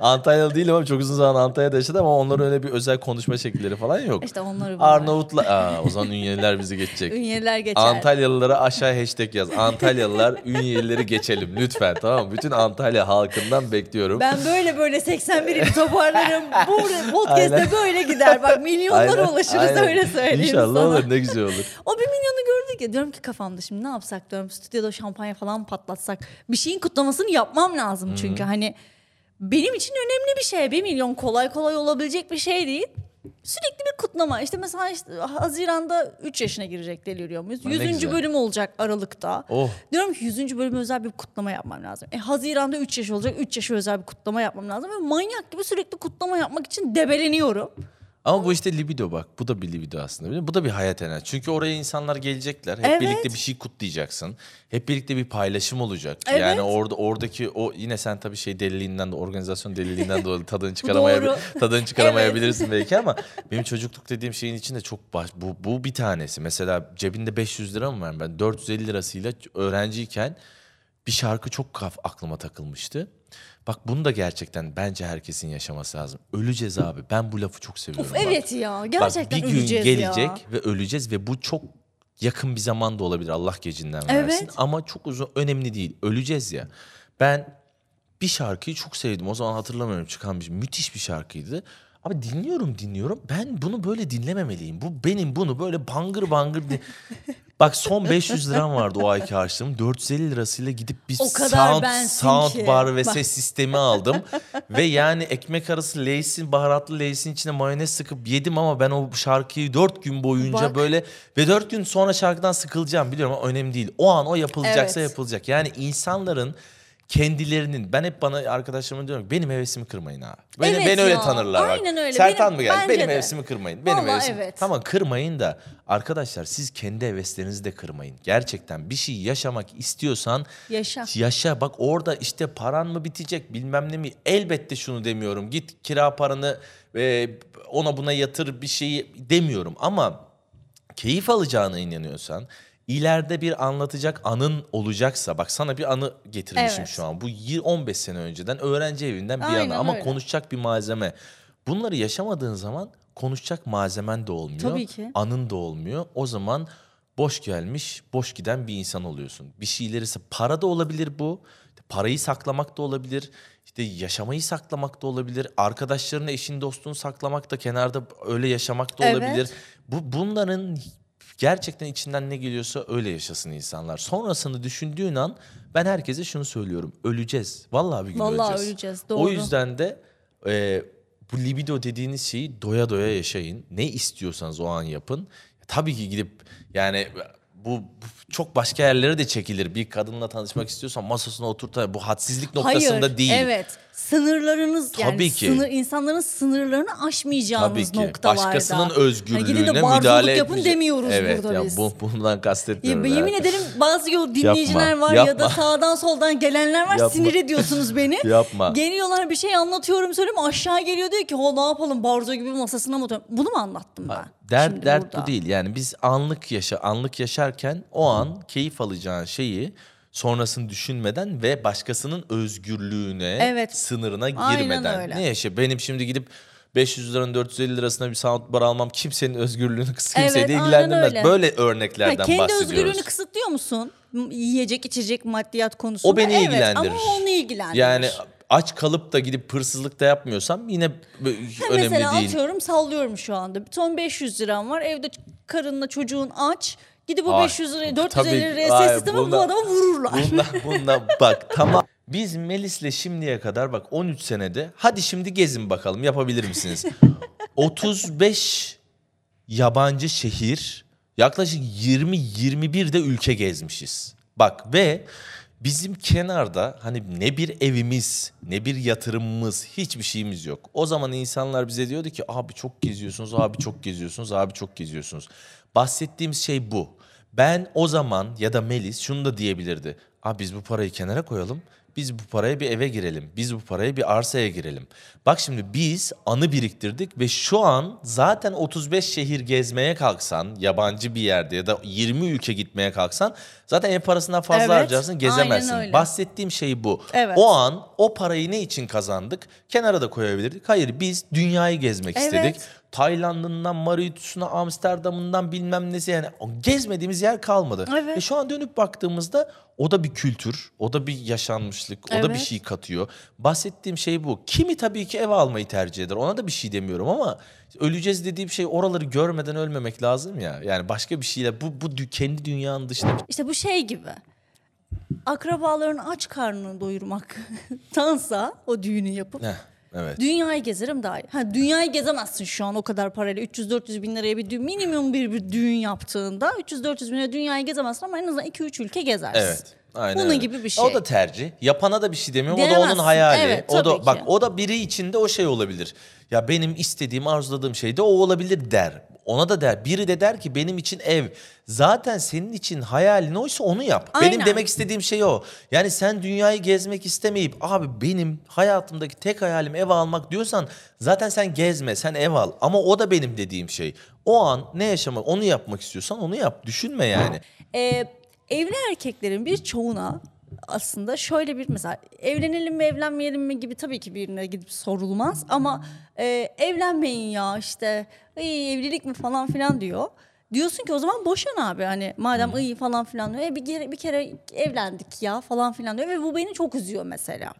Antalyalı değilim ama çok uzun zaman Antalya'da yaşadım ama onların öyle bir özel konuşma şekilleri falan yok. İşte onları Arnavutlar. Aa, o zaman Ünyeliler bizi geçecek. Ünyeliler geçer. Antalyalılara aşağı hashtag yaz. Antalyalılar Ünyelileri geçelim lütfen, tamam mı? Bütün Antalya halkından bekliyorum. Ben böyle böyle seksen birimi toparlarım. Bu podcast'te böyle gider. Bak milyonlara ulaşırız aynen. öyle söyleyeyim. İnşallah sana. Olur, ne güzel olur. O bir milyonu gördük ya, diyorum ki kafamda şimdi ne yapsak? Stüdyoda şampanya falan patlatsak, bir şeyin kutlamasını yapmam lazım hmm. çünkü hani benim için önemli bir şey, bir milyon kolay kolay olabilecek bir şey değil, sürekli bir kutlama. İşte mesela işte Haziran'da üç yaşına girecek Deliriyor muyuz, yüzüncü bölüm olacak Aralık'ta. Oh. Diyorum ki yüzüncü bölüme özel bir kutlama yapmam lazım. E, Haziran'da üç yaş olacak, üç yaşa özel bir kutlama yapmam lazım ve manyak gibi sürekli kutlama yapmak için debeleniyorum. Ama bu işte libido bak. Bu da bir libido aslında. Bu da bir hayat enerjisi. Çünkü oraya insanlar gelecekler. Hep evet. birlikte bir şey kutlayacaksın. Hep birlikte bir paylaşım olacak. Evet. Yani orada oradaki o yine sen tabii şey deliliğinden de organizasyon deliliğinden dolayı tadını çıkaramaya tadını çıkaramayabilirsin belki ama benim çocukluk dediğim şeyin içinde çok baş, bu bu bir tanesi. Mesela cebinde beş yüz lira mı var? Ben dört yüz elli lirasıyla öğrenciyken bir şarkı çok aklıma takılmıştı. Bak bunu da gerçekten bence herkesin yaşaması lazım. Öleceğiz abi. Ben bu lafı çok seviyorum. Of, evet ya. Gerçekten bak, bir gün gelecek ya. Ve öleceğiz ve bu çok yakın bir zaman da olabilir. Allah gecinden evet. versin. Ama çok uzun önemli değil. Öleceğiz ya. Ben bir şarkıyı çok sevdim. O zaman hatırlamıyorum, çıkan bir müthiş bir şarkıydı. Ama dinliyorum dinliyorum. Ben bunu böyle dinlememeliyim. Bu benim bunu böyle bangır bangır din- Bak son beş yüz liram vardı o ayki harçlığım. dört yüz elli lirasıyla gidip bir sound, sound bar ve bak. Ses sistemi aldım. Ve yani ekmek arası Lay'sin, baharatlı Lay'sin içine mayonez sıkıp yedim ama ben o şarkıyı dört gün boyunca bak. Böyle... Ve dört gün sonra şarkıdan sıkılacağım biliyorum ama önemli değil. O an o yapılacaksa evet. yapılacak. Yani insanların... Kendilerinin, ben hep bana arkadaşlarıma diyorum benim hevesimi kırmayın abi. Beni, evet beni öyle tanırlar. Aynen öyle. Sertan benim, mı geldi? Benim de. Hevesimi kırmayın. Benim vallahi hevesimi. Evet. Tamam kırmayın da arkadaşlar siz kendi heveslerinizi de kırmayın. Gerçekten bir şey yaşamak istiyorsan yaşa. Yaşa. Bak orada işte paran mı bitecek bilmem ne mi? Elbette şunu demiyorum. Git kira paranı ona buna yatır bir şeyi demiyorum ama keyif alacağına inanıyorsan İleride bir anlatacak anın olacaksa, bak sana bir anı getirmişim evet. şu an. Bu on beş sene önceden öğrenci evinden bir aynen anı ama öyle. Konuşacak bir malzeme. Bunları yaşamadığın zaman konuşacak malzemen de olmuyor. Tabii ki. Anın da olmuyor. O zaman boş gelmiş, boş giden bir insan oluyorsun. Bir şeyleri para da olabilir bu. Parayı saklamak da olabilir. İşte yaşamayı saklamak da olabilir. Arkadaşlarını, eşini, dostunu saklamak da kenarda öyle yaşamak da olabilir. Evet. Bu bunların gerçekten içinden ne geliyorsa öyle yaşasın insanlar. Sonrasını düşündüğün an ben herkese şunu söylüyorum. Öleceğiz. Vallahi bir gün Vallahi öleceğiz. öleceğiz doğru. O yüzden de e, bu libido dediğiniz şeyi doya doya yaşayın. Ne istiyorsanız o an yapın. Tabii ki gidip yani... Bu, bu çok başka yerlere de çekilir. Bir kadınla tanışmak istiyorsan masasına oturta. Bu hadsizlik noktasında Hayır, değil. Evet. Sınırlarınız Tabii yani ki. Sınır, insanların sınırlarını aşmayacağınız Tabii noktalarda. Tabii ki. Başkasının özgürlüğüne yani müdahale etmeyecek. Barzuluk yapın etmeyecek. demiyoruz evet, burada ya, biz. Bu, bundan kastetmiyorum. Ya, yemin yani. ederim bazı dinleyiciler yapma, var yapma. ya da sağdan soldan gelenler var. Yapma. Sinir ediyorsunuz beni. Yapma. Geliyorlar bir şey anlatıyorum söylüyorum. Aşağı geliyor diyor ki ne yapalım barzo gibi masasına mı oturalım? Bunu mu anlattım ben? Ha. Dert, Şimdi dert bu değil yani biz anlık yaşa anlık yaşarken o an keyif alacağın şeyi sonrasını düşünmeden ve başkasının özgürlüğüne evet. sınırına girmeden ne yaşa benim şimdi gidip beş yüz liranın dört yüz elli lirasına bir soundbar almam kimsenin özgürlüğünü kısıtlıyor kimseyi evet, ilgilendirmez böyle örneklerden ha, kendi bahsediyoruz. Kendi özgürlüğünü kısıtlıyor musun yiyecek içecek maddiyat konusunda? O beni evet, ilgilendirir. Ama onu ilgilendirir. Yani aç kalıp da gidip hırsızlık da yapmıyorsam yine önemli mesela değil. Mesela atıyorum sallıyorum şu anda. Son beş yüz liram var. Evde karınla çocuğun aç. Gidip o beş yüz liraya dört yüz elli liraya ses sistemi bu adama vururlar. Bundan, bundan bak tamam. Biz Melis'le şimdiye kadar bak on üç senede hadi şimdi gezin bakalım yapabilir misiniz? otuz beş yabancı şehir yaklaşık yirmi yirmi bir de ülke gezmişiz. Bak ve... Bizim kenarda hani ne bir evimiz, ne bir yatırımımız, hiçbir şeyimiz yok. O zaman insanlar bize diyordu ki abi çok geziyorsunuz, abi çok geziyorsunuz, abi çok geziyorsunuz. Bahsettiğimiz şey bu. Ben o zaman ya da Melis şunu da diyebilirdi. Abi biz bu parayı kenara koyalım, biz bu paraya bir eve girelim, biz bu paraya bir arsaya girelim. Bak şimdi biz anı biriktirdik ve şu an zaten otuz beş şehir gezmeye kalksan, yabancı bir yerde ya da yirmi ülke gitmeye kalksan zaten ev parasından fazla evet, harcarsın, gezemezsin. Bahsettiğim şey bu. Evet. O an o parayı ne için kazandık? Kenara da koyabilirdik. Hayır biz dünyayı gezmek evet. istedik. Tayland'ından, Mauritius'una, Amsterdam'ından bilmem nesi yani gezmediğimiz yer kalmadı. Evet. E şu an dönüp baktığımızda o da bir kültür, o da bir yaşanmışlık, o evet. da bir şey katıyor. Bahsettiğim şey bu. Kimi tabii ki ev almayı tercih eder. Ona da bir şey demiyorum ama öleceğiz dediğim şey oraları görmeden ölmemek lazım ya. Yani başka bir şeyle bu, bu kendi dünyanın dışında. İşte bu şey gibi. Akrabaların aç karnını doyurmak tansa o düğünü yapıp. Heh. Evet. Dünyayı gezerim daha iyi. Ha, dünyayı gezemezsin şu an o kadar parayla. üç yüz dört yüz bin liraya bir düğün, minimum bir, bir düğün yaptığında üç yüz dört yüz bin liraya dünyayı gezemezsin ama en azından iki üç ülke gezersin. Evet. Aynen Bunun öyle. gibi bir şey. O da tercih. Yapana da bir şey demiyorum. Denemezsin. O da onun hayali. Evet, o da ki. bak o da biri için de o şey olabilir. Ya benim istediğim, arzuladığım şey de o olabilir der. Ona da der. Biri de der ki benim için ev. Zaten senin için hayalin oysa onu yap. Aynen. Benim demek istediğim şey o. Yani sen dünyayı gezmek istemeyip abi benim hayatımdaki tek hayalim ev almak diyorsan zaten sen gezme, sen ev al. Ama o da benim dediğim şey. O an ne yaşamak, onu yapmak istiyorsan onu yap. Düşünme yani. Eee Evli erkeklerin bir çoğuna aslında şöyle bir mesela evlenelim mi evlenmeyelim mi gibi tabii ki birine gidip sorulmaz ama e, evlenmeyin ya işte evlilik mi falan filan diyor. Diyorsun ki o zaman boşan abi hani madem iyi falan filan diyor e, bir, kere, bir kere evlendik ya falan filan diyor ve bu beni çok üzüyor mesela.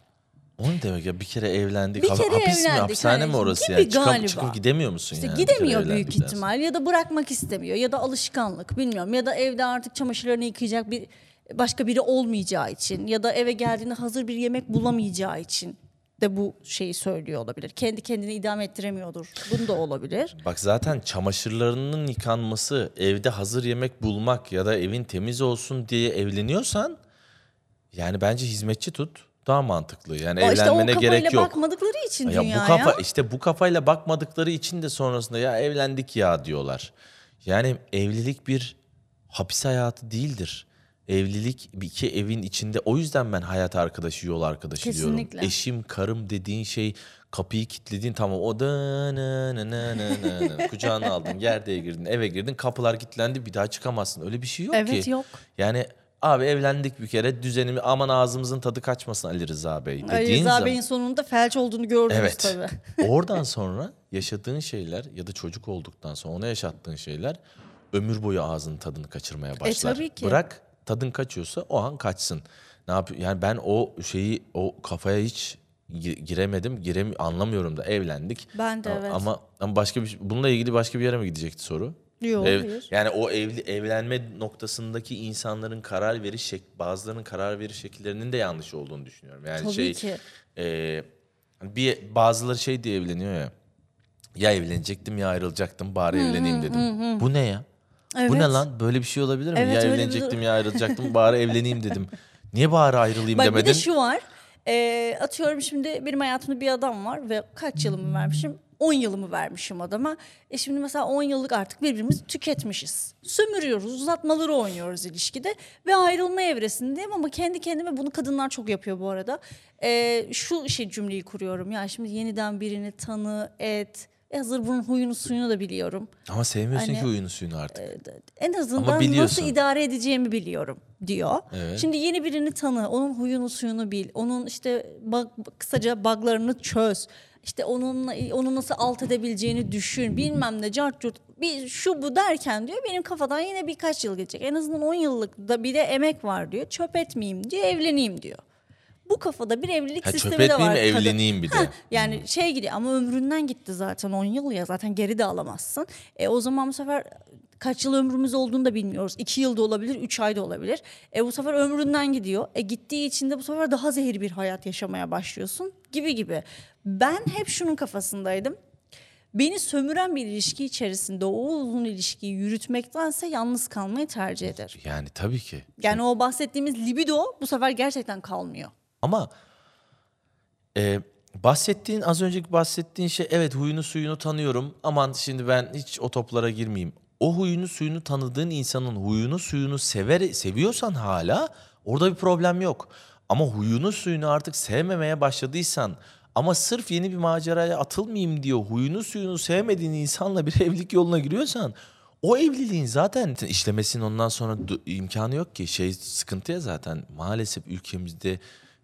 O ne demek ya bir kere evlendik, bir kere hapis evlendik. mi hapishane yani, mi orası ya çıkıp, çıkıp gidemiyor musun işte yani? Gidemiyor büyük ihtimal ya da bırakmak istemiyor ya da alışkanlık bilmiyorum ya da evde artık çamaşırlarını yıkayacak bir başka biri olmayacağı için ya da eve geldiğinde hazır bir yemek bulamayacağı için de bu şeyi söylüyor olabilir. Kendi kendini idame ettiremiyordur. Bunu da olabilir. Bak zaten çamaşırlarının yıkanması, evde hazır yemek bulmak ya da evin temiz olsun diye evleniyorsan yani bence hizmetçi tut. Daha mantıklı yani o evlenmene işte gerek yok. İşte o kafayla bakmadıkları için ya dünyaya. Bu kafa, işte bu kafayla bakmadıkları için de sonrasında ya evlendik ya diyorlar. Yani evlilik bir hapis hayatı değildir. Evlilik bir iki evin içinde o yüzden ben hayat arkadaşı, yol arkadaşı Kesinlikle. diyorum. Eşim, karım dediğin şey kapıyı kilitlediğin tamam o da nı nı nı nı nı kucağına aldın, yerdeye girdin, eve girdin, kapılar kilitlendi bir daha çıkamazsın. Öyle bir şey yok evet, ki. Evet yok. Yani... Abi evlendik bir kere düzenimi aman ağzımızın tadı kaçmasın Ali Rıza Bey. Ali Rıza zaman, Bey'in sonunda felç olduğunu gördünüz evet. tabii. Oradan sonra yaşadığın şeyler ya da çocuk olduktan sonra ona yaşattığın şeyler ömür boyu ağzının tadını kaçırmaya başlar. E, tabii ki. Bırak tadın kaçıyorsa o an kaçsın. Ne yapıyor? Yani ben o şeyi o kafaya hiç giremedim, giremi anlamıyorum da evlendik. Ben de evet. Ama, ama başka bir bununla ilgili başka bir yere mi gidecekti soru? Yok, Ev, hayır. Yani o evli, evlenme noktasındaki insanların karar veriş şekli, bazılarının karar veriş şekillerinin de yanlış olduğunu düşünüyorum. Yani Tabii şey, ki. E, bir, bazıları şey diye evleniyor ya. Ya evlenecektim ya ayrılacaktım, bari hı, evleneyim dedim. Hı, hı. Bu ne ya? Evet. Bu ne lan? Böyle bir şey olabilir mi? Evet, ya evlenecektim bir... ya ayrılacaktım, bari evleneyim dedim. Niye bari ayrılayım Bak, demedin? Bak bir de şu var. E, atıyorum şimdi benim hayatımda bir adam var ve kaç yılımı vermişim? on yılımı vermişim adama. E şimdi mesela on yıllık artık birbirimizi tüketmişiz. Sömürüyoruz, uzatmaları oynuyoruz ilişkide ve ayrılma evresindeyim ama kendi kendime bunu kadınlar çok yapıyor bu arada. E, şu şey cümleyi kuruyorum ya şimdi yeniden birini tanı et. E hazır bunun huyunu suyunu da biliyorum. Ama sevmiyorsun hani, ki huyunu suyunu artık. E, en azından nasıl idare edeceğimi biliyorum diyor. Evet. Şimdi yeni birini tanı, onun huyunu suyunu bil, onun işte bug, kısaca buglarını çöz. İşte onunla, onu nasıl alt edebileceğini düşün, bilmem ne, cart curt, bir şu bu derken diyor benim kafadan yine birkaç yıl geçecek. En azından on yıllık da bir de emek var diyor, çöp etmeyeyim diyor, evleneyim diyor. Bu kafada bir evlilik ha, sistemi de var. Evleneyim bir de. Ha, yani hmm. şey gidiyor ama ömründen gitti zaten on yıl ya, zaten geri de alamazsın. E, o zaman bu sefer kaç yıl ömrümüz olduğunu da bilmiyoruz. iki yıl da olabilir, üç ay da olabilir. E, bu sefer ömründen gidiyor. E, gittiği için de bu sefer daha zehir bir hayat yaşamaya başlıyorsun gibi gibi. Ben hep şunun kafasındaydım. Beni sömüren bir ilişki içerisinde o uzun ilişkiyi yürütmektense yalnız kalmayı tercih eder. Yani tabii ki. Yani o bahsettiğimiz libido bu sefer gerçekten kalmıyor. Ama e, bahsettiğin az önceki bahsettiğin şey evet huyunu suyunu tanıyorum. Aman şimdi ben hiç o toplara girmeyeyim. O huyunu suyunu tanıdığın insanın huyunu suyunu sever seviyorsan hala orada bir problem yok. Ama huyunu suyunu artık sevmemeye başladıysan ama sırf yeni bir maceraya atılmayayım diyor huyunu suyunu sevmediğin insanla bir evlilik yoluna giriyorsan o evliliğin zaten işlemesinin ondan sonra imkanı yok ki şey sıkıntıya zaten maalesef ülkemizde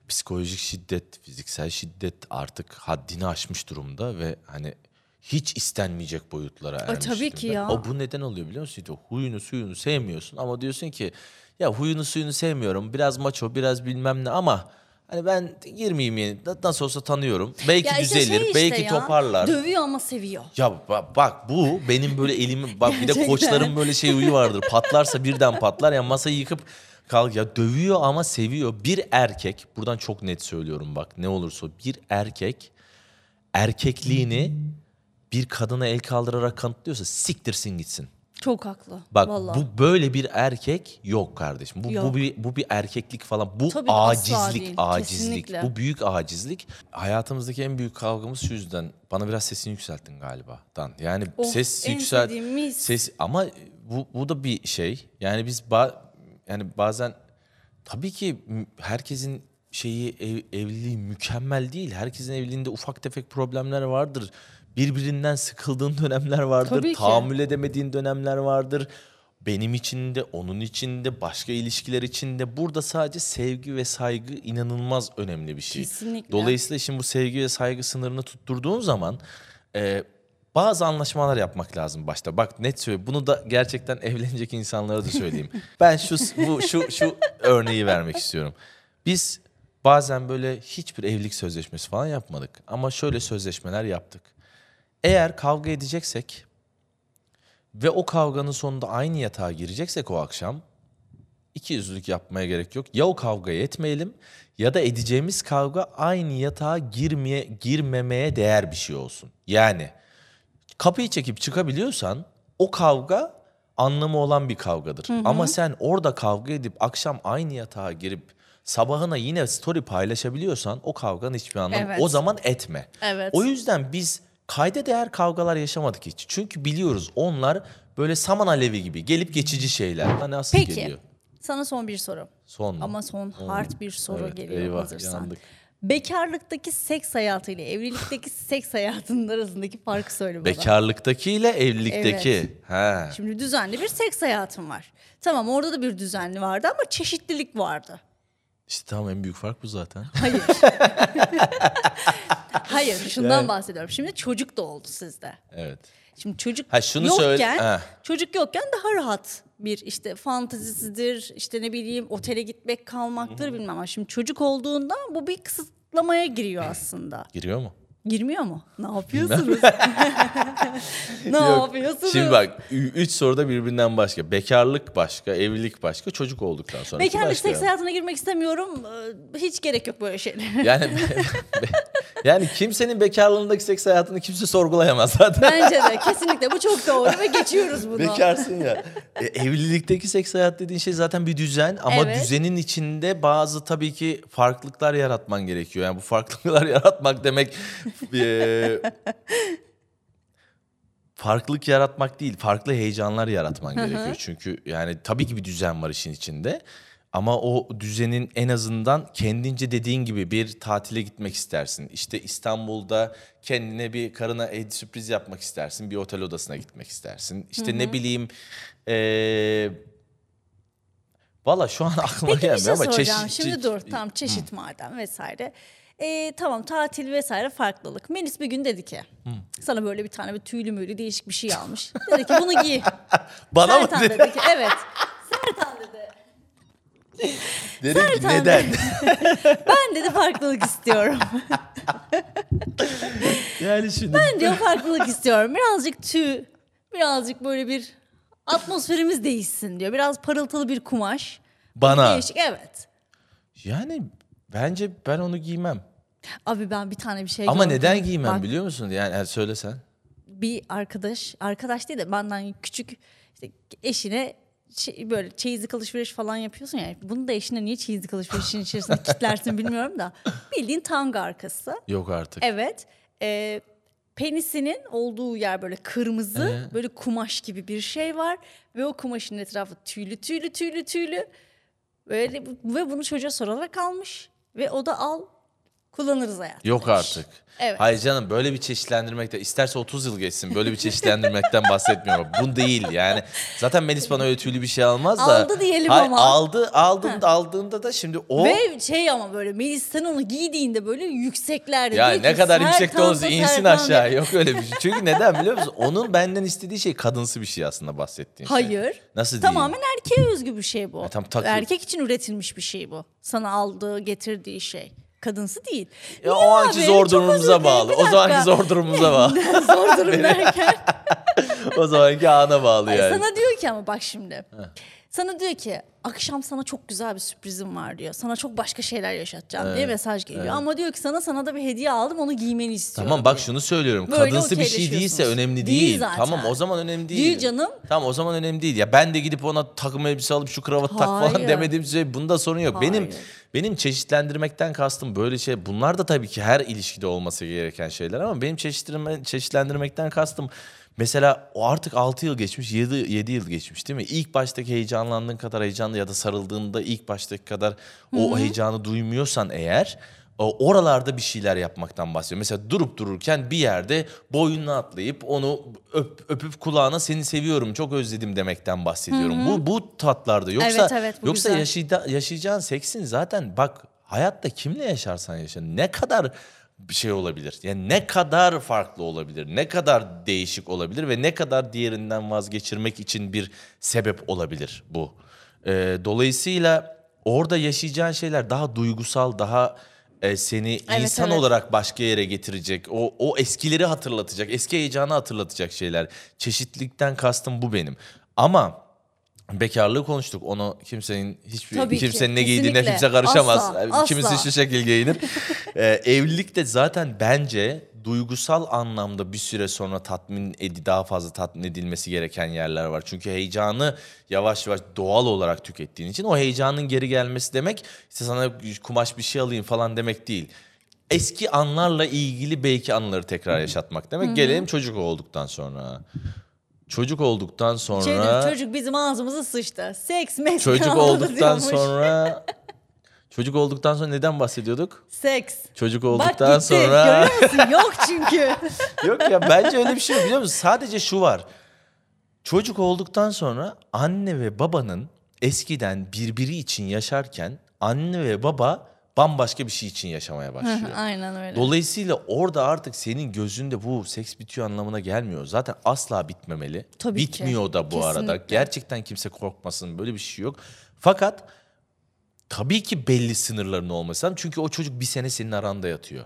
psikolojik şiddet, fiziksel şiddet artık haddini aşmış durumda ve hani hiç istenmeyecek boyutlara ermiş. Tabii ki ya. O bu neden oluyor biliyor musun? İşte huyunu suyunu sevmiyorsun ama diyorsun ki ya huyunu suyunu sevmiyorum. Biraz maço, biraz bilmem ne ama hani ben girmeyeyim yeni. Nasıl olsa tanıyorum. Belki işte düzelir, şey işte belki ya, toparlar. Dövüyor ama seviyor. Ya bak, bak bu benim böyle elimi bak bir de koçların böyle şey huyu vardır. Patlarsa birden patlar ya yani masayı yıkıp kalk ya dövüyor ama seviyor. Bir erkek, buradan çok net söylüyorum bak ne olursa bir erkek erkekliğini bir kadına el kaldırarak kanıtlıyorsa siktirsin gitsin. Çok haklı. Bak vallahi. Bu böyle bir erkek yok kardeşim. Bu, yok. bu, bir, bu bir erkeklik falan. Bu Tabii acizlik, değil, acizlik. Kesinlikle. Bu büyük acizlik. Hayatımızdaki en büyük kavgamız şu yüzden. Bana biraz sesini yükselttin galiba. Dan. Yani oh, ses yükselt. Ses ama bu, bu da bir şey. Yani biz... Ba- Yani bazen tabii ki herkesin şeyi ev, evliliği mükemmel değil. Herkesin evliliğinde ufak tefek problemler vardır. Birbirinden sıkıldığın dönemler vardır. Tahammül edemediğin dönemler vardır. Benim için de, onun için de, başka ilişkiler için de. Burada sadece sevgi ve saygı inanılmaz önemli bir şey. Kesinlikle. Dolayısıyla şimdi bu sevgi ve saygı sınırını tutturduğun zaman... E, Bazı anlaşmalar yapmak lazım başta. Bak net söyleyeyim. Bunu da gerçekten evlenecek insanlara da söyleyeyim. Ben şu bu şu şu örneği vermek istiyorum. Biz bazen böyle hiçbir evlilik sözleşmesi falan yapmadık ama şöyle sözleşmeler yaptık. Eğer kavga edeceksek ve o kavganın sonunda aynı yatağa gireceksek o akşam iki yüzlülük yapmaya gerek yok. Ya o kavgayı etmeyelim ya da edeceğimiz kavga aynı yatağa girmeye girmemeye değer bir şey olsun. Yani kapıyı çekip çıkabiliyorsan o kavga anlamı olan bir kavgadır. Hı hı. Ama sen orada kavga edip akşam aynı yatağa girip sabahına yine story paylaşabiliyorsan o kavganın hiçbir anlamı evet. O zaman etme. Evet. O yüzden biz kayda değer kavgalar yaşamadık hiç. Çünkü biliyoruz onlar böyle saman alevi gibi gelip geçici şeyler. Nasıl Peki, geliyor? Sana son bir soru. Son mu? Ama son hmm. hard bir soru evet, geliyor eyvah, hazırsan. Yandık. Bekarlıktaki seks hayatı ile evlilikteki seks hayatının arasındaki farkı söyle bana. Bekarlıktaki ile evlilikteki. Evet. Ha. Şimdi düzenli bir seks hayatım var. Tamam orada da bir düzenli vardı ama çeşitlilik vardı. İşte tamam en büyük fark bu zaten. Hayır. Hayır şundan yani. Bahsediyorum. Şimdi çocuk da oldu sizde. Evet. Şimdi çocuk ha, şunu yokken, söyle. çocuk yokken daha rahat bir işte fantazisidir, işte ne bileyim otele gitmek kalmaktır bilmem ama şimdi çocuk olduğunda bu bir kısıtlamaya giriyor aslında. Giriyor mu? Girmiyor mu? Ne yapıyorsunuz? ne Yok, yapıyorsunuz? Şimdi bak, üç soruda birbirinden başka. Bekarlık başka, evlilik başka, çocuk olduktan sonra başka. Bekarlık, seks hayatına girmek istemiyorum. Hiç gerek yok böyle şeylere. Yani be, be, yani kimsenin bekarlığındaki seks hayatını kimse sorgulayamaz zaten. Bence de kesinlikle bu çok doğru ve geçiyoruz bunu. Bekarsın ya. E, evlilikteki seks hayat dediğin şey zaten bir düzen ama evet. Düzenin içinde bazı tabii ki farklılıklar yaratman gerekiyor. Yani bu farklılıklar yaratmak demek Ee, farklılık yaratmak değil, farklı heyecanlar yaratman Hı-hı. gerekiyor. Çünkü yani tabii ki bir düzen var işin içinde. Ama o düzenin en azından kendince dediğin gibi bir tatile gitmek istersin. İşte İstanbul'da kendine bir karına sürpriz yapmak istersin. Bir otel odasına gitmek istersin. İşte Hı-hı. ne bileyim... Ee, valla şu an aklıma Peki, gelmiyor şey ama... Çeşit, Şimdi çe- dur tam çeşit hı. madem vesaire... E, tamam tatil vesaire farklılık. Melis bir gün dedi ki hmm. sana böyle bir tane bir tüylü müylü değişik bir şey almış. Dedi ki bunu giy. Bana Sertan mı dedi? dedi ki, evet. Sertan dedi. Dedim Sertan ki neden? Dedi, ben dedi farklılık istiyorum. Yani şimdi. Ben diyor farklılık istiyorum. Birazcık tüy, birazcık böyle bir atmosferimiz değişsin diyor. Biraz parıltılı bir kumaş. Bana. Değişik, evet. Yani... Bence ben onu giymem. Abi ben bir tane bir şey Ama gördüm. Neden giymem Bak, biliyor musun? Yani söylesen. Bir arkadaş, arkadaş değil de benden küçük işte eşine şey, böyle çeyizlik alışveriş falan yapıyorsun ya. Bunu da eşine niye çeyizlik alışverişin içerisinde kitlersin bilmiyorum da. Bildiğin tanga arkası. Yok artık. Evet. E, penisinin olduğu yer böyle kırmızı, ee? böyle kumaş gibi bir şey var. Ve o kumaşın etrafı tüylü tüylü tüylü tüylü. Böyle, ve bunu çocuğa sorarak almış. Ve o da al kullanırız hayatım. Yok demiş. Artık. Evet. Hayır canım, böyle bir çeşitlendirmekte isterse otuz yıl geçsin böyle bir çeşitlendirmekten bahsetmiyorum. Bu değil yani. Zaten Melis bana öyle tüylü bir şey almaz da. Aldı diyelim hayır, ama. Aldı, aldığında, aldığında da şimdi o. Ve şey ama böyle Melis sen onu giydiğinde böyle yükseklerde. Ya ne kadar yüksekte olursa insin aşağı. Yok öyle bir şey. Çünkü neden biliyor musun? Onun benden istediği şey kadınsı bir şey aslında bahsettiğin hayır. şey. Hayır. Nasıl diyeyim? Tamamen erkeğe özgü bir şey bu. Ya, tam tak- Erkek için üretilmiş bir şey bu. Sana aldığı, getirdiği şey. Kadınsı değil. Ya o anki abi? Zor durumumuza bağlı. O zamanki zor durumumuza bağlı. Zor durum derken. O zamanki ana bağlı yani. Ay sana diyor ki ama bak şimdi. Heh. Sana diyor ki akşam sana çok güzel bir sürprizim var diyor. Sana çok başka şeyler yaşatacağım evet. diye mesaj geliyor. Evet. Ama diyor ki sana sana da bir hediye aldım, onu giymeni istiyorum. Tamam diyor. Bak şunu söylüyorum. Böyle kadınsı bir şey değilse önemli değil. değil. Tamam o zaman önemli değil. Değil canım. Tamam o zaman önemli değil. Ya ben de gidip ona takım elbise alıp şu kravat tak falan demediğim şey bunda sorun yok. Hayır. Benim benim çeşitlendirmekten kastım böyle şey. Bunlar da tabii ki her ilişkide olması gereken şeyler ama benim çeşitlendirme, çeşitlendirmekten kastım mesela o artık altı yıl geçmiş, yedi yıl geçmiş değil mi? İlk baştaki heyecanlandığın kadar heyecanlı ya da sarıldığında ilk baştaki kadar o Hı-hı. heyecanı duymuyorsan eğer oralarda bir şeyler yapmaktan bahsediyorum. Mesela durup dururken bir yerde boynuna atlayıp onu öp, öpüp kulağına seni seviyorum, çok özledim demekten bahsediyorum. Hı-hı. Bu bu tatlarda yoksa evet, evet, bu yoksa yaşayda, yaşayacağın seksin zaten bak hayatta kimle yaşarsan yaşa ne kadar bir şey olabilir. Yani ne kadar farklı olabilir, ne kadar değişik olabilir ve ne kadar diğerinden vazgeçirmek için bir sebep olabilir bu. Ee, dolayısıyla orada yaşayacağın şeyler daha duygusal, daha e, seni evet, insan evet. olarak başka yere getirecek, o, o eskileri hatırlatacak, eski heyecanı hatırlatacak şeyler. Çeşitlilikten kastım bu benim. Ama... Bekarlığı konuştuk. Onu kimsenin hiçbir Tabii kimsenin ki, ne giydiğine kimse karışamaz. Asla, kimisi asla. Şu şekil giyinir. ee, evlilik de zaten bence duygusal anlamda bir süre sonra tatmin edi daha fazla tatmin edilmesi gereken yerler var. Çünkü heyecanı yavaş yavaş doğal olarak tükettiğin için o heyecanın geri gelmesi demek işte sana kumaş bir şey alayım falan demek değil. Eski anlarla ilgili belki anıları tekrar yaşatmak demek. Gelelim çocuk olduktan sonra. Çocuk olduktan sonra... Şey dedim, çocuk bizim ağzımıza sıçtı. Seks, meks... Çocuk olduktan sonra... Çocuk olduktan sonra neden bahsediyorduk? Seks. Çocuk olduktan Bak gitti, sonra... Görüyor musun? Yok çünkü. Yok ya bence öyle bir şey yok biliyor musun? Sadece şu var. Çocuk olduktan sonra anne ve babanın eskiden birbiri için yaşarken... Anne ve baba bambaşka bir şey için yaşamaya başlıyor. Aynen öyle. Dolayısıyla orada artık senin gözünde bu seks bitiyor anlamına gelmiyor. Zaten asla bitmemeli. Tabii Bitmiyor ki. da bu Kesinlikle. arada. Gerçekten kimse korkmasın, böyle bir şey yok. Fakat tabii ki belli sınırların olması lazım. Çünkü o çocuk bir sene senin aranda yatıyor.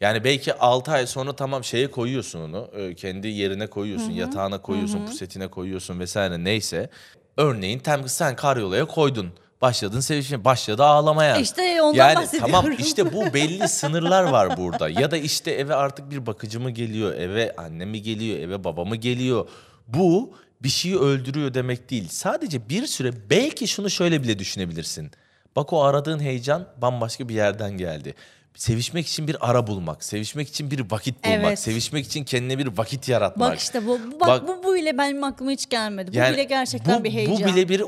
Yani belki altı ay sonra tamam şeye koyuyorsun onu. Kendi yerine koyuyorsun, Hı-hı. yatağına koyuyorsun, Hı-hı. pusetine koyuyorsun vesaire neyse. Örneğin tam sen karyolaya koydun. Başladın sevişmeye, başladı ağlamaya. İşte ondan yani, bahsediyorum. Tamam işte bu belli sınırlar var burada. Ya da işte eve artık bir bakıcı mı geliyor, eve anne mi geliyor, eve baba mı geliyor. Bu bir şeyi öldürüyor demek değil. Sadece bir süre belki şunu şöyle bile düşünebilirsin. Bak o aradığın heyecan bambaşka bir yerden geldi. Sevişmek için bir ara bulmak, sevişmek için bir vakit bulmak, evet. sevişmek için kendine bir vakit yaratmak. Bak işte bu, bu bak, bak bu, bu bile benim aklıma hiç gelmedi. Bu yani bile gerçekten bu, bir heyecan. Bu bile bir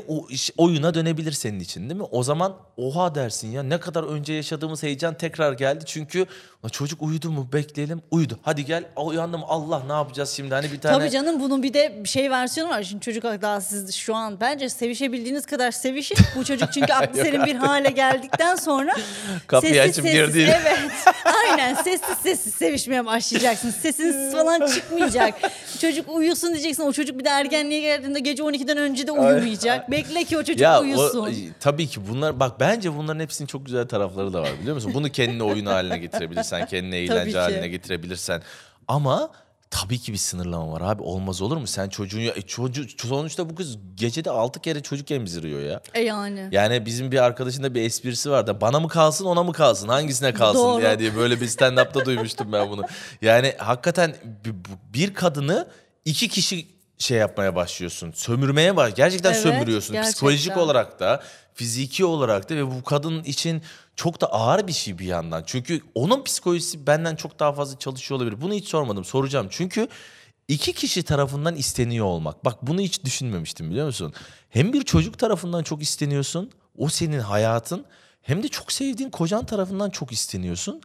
oyuna dönebilir senin için değil mi? O zaman oha dersin ya, ne kadar önce yaşadığımız heyecan tekrar geldi. Çünkü çocuk uyudu mu bekleyelim, uyudu. Hadi gel uyandım, Allah ne yapacağız şimdi hani bir tane. Tabii canım, bunun bir de şey versiyonu var. Şimdi çocuk daha siz şu an bence sevişebildiğiniz kadar sevişin. Bu çocuk çünkü aklı senin bir hale geldikten sonra. Kapıyı açıp girdiğini. Evet, aynen sessiz sessiz sevişmeye başlayacaksın. Sesiniz falan çıkmayacak. Çocuk uyusun diyeceksin. O çocuk bir de ergenliğe geldiğinde gece on ikiden önce de uyumayacak. Ay, ay. Bekle ki o çocuk ya, uyusun. O, tabii ki bunlar, bak bence bunların hepsinin çok güzel tarafları da var biliyor musun? Bunu kendine oyun haline getirebilirsen, kendine eğlence haline getirebilirsen. Ama tabii ki bir sınırlama var abi. Olmaz olur mu? Sen çocuğun... E çocuğu, sonuçta bu kız gecede altı kere çocuk emziriyor ya. E yani. Yani bizim bir arkadaşın da bir esprisi vardı. Bana mı kalsın, ona mı kalsın? Hangisine kalsın? Doğru. Yani böyle bir stand-up'ta duymuştum ben bunu. Yani hakikaten bir kadını iki kişi şey yapmaya başlıyorsun. Sömürmeye başlıyorsun. Gerçekten evet, sömürüyorsun. Gerçekten. Psikolojik olarak da, fiziki olarak da ve bu kadın için... Çok da ağır bir şey bir yandan. Çünkü onun psikolojisi benden çok daha fazla çalışıyor olabilir. Bunu hiç sormadım, soracağım. Çünkü iki kişi tarafından isteniyor olmak. Bak bunu hiç düşünmemiştim biliyor musun? Hem bir çocuk tarafından çok isteniyorsun. O senin hayatın. Hem de çok sevdiğin kocan tarafından çok isteniyorsun.